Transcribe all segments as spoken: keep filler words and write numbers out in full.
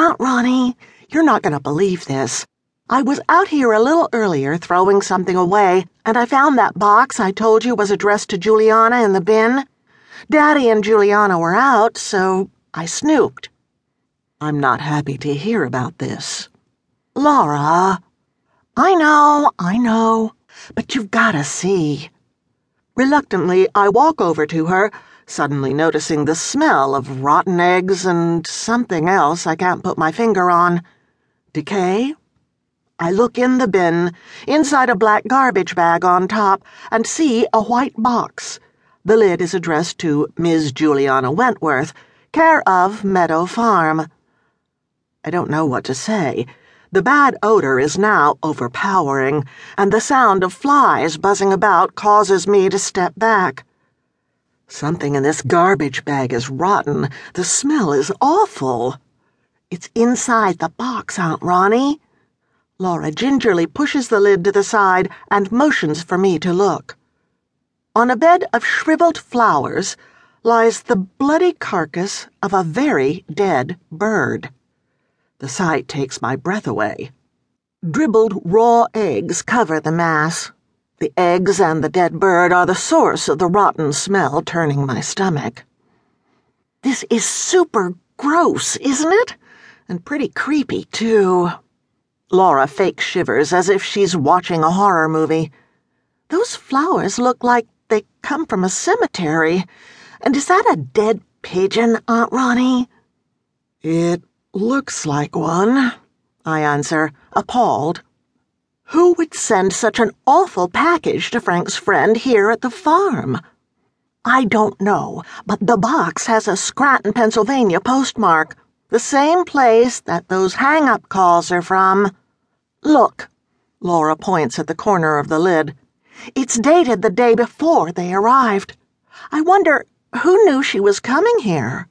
Aunt Ronnie, you're not going to believe this. I was out here a little earlier throwing something away, and I found that box I told you was addressed to Juliana in the bin. Daddy and Juliana were out, so I snooped. I'm not happy to hear about this. Laura, I know, I know, but you've got to see. Reluctantly, I walk over to her, suddenly noticing the smell of rotten eggs and something else I can't put my finger on. Decay? I look in the bin, inside a black garbage bag on top, and see a white box. The lid is addressed to Miz Juliana Wentworth, care of Meadow Farm. I don't know what to say. The bad odor is now overpowering, and the sound of flies buzzing about causes me to step back. Something in this garbage bag is rotten. The smell is awful. It's inside the box, Aunt Ronnie. Laura gingerly pushes the lid to the side and motions for me to look. On a bed of shriveled flowers lies the bloody carcass of a very dead bird. The sight takes my breath away. Dribbled raw eggs cover the mass. The eggs and the dead bird are the source of the rotten smell turning my stomach. This is super gross, isn't it? And pretty creepy, too. Laura fake shivers as if she's watching a horror movie. Those flowers look like they come from a cemetery. And is that a dead pigeon, Aunt Ronnie? It looks like one, I answer, appalled. Who would send such an awful package to Frank's friend here at the farm? I don't know, but the box has a Scranton, Pennsylvania postmark. The same place that those hang-up calls are from. Look, Laura points at the corner of the lid. It's dated the day before they arrived. I wonder who knew she was coming here.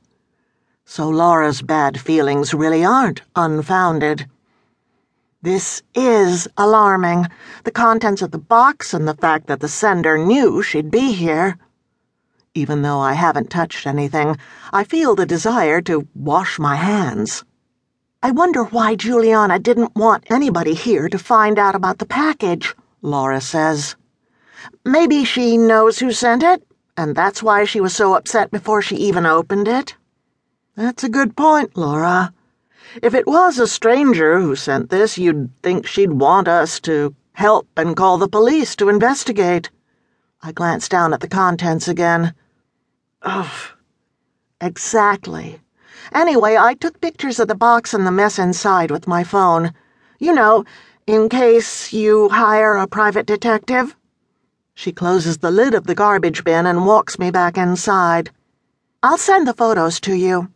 So Laura's bad feelings really aren't unfounded. This is alarming, the contents of the box and the fact that the sender knew she'd be here. Even though I haven't touched anything, I feel the desire to wash my hands. I wonder why Juliana didn't want anybody here to find out about the package, Laura says. Maybe she knows who sent it, and that's why she was so upset before she even opened it. That's a good point, Laura. If it was a stranger who sent this, you'd think she'd want us to help and call the police to investigate. I glance down at the contents again. Ugh. Exactly. Anyway, I took pictures of the box and the mess inside with my phone. You know, in case you hire a private detective. She closes the lid of the garbage bin and walks me back inside. I'll send the photos to you.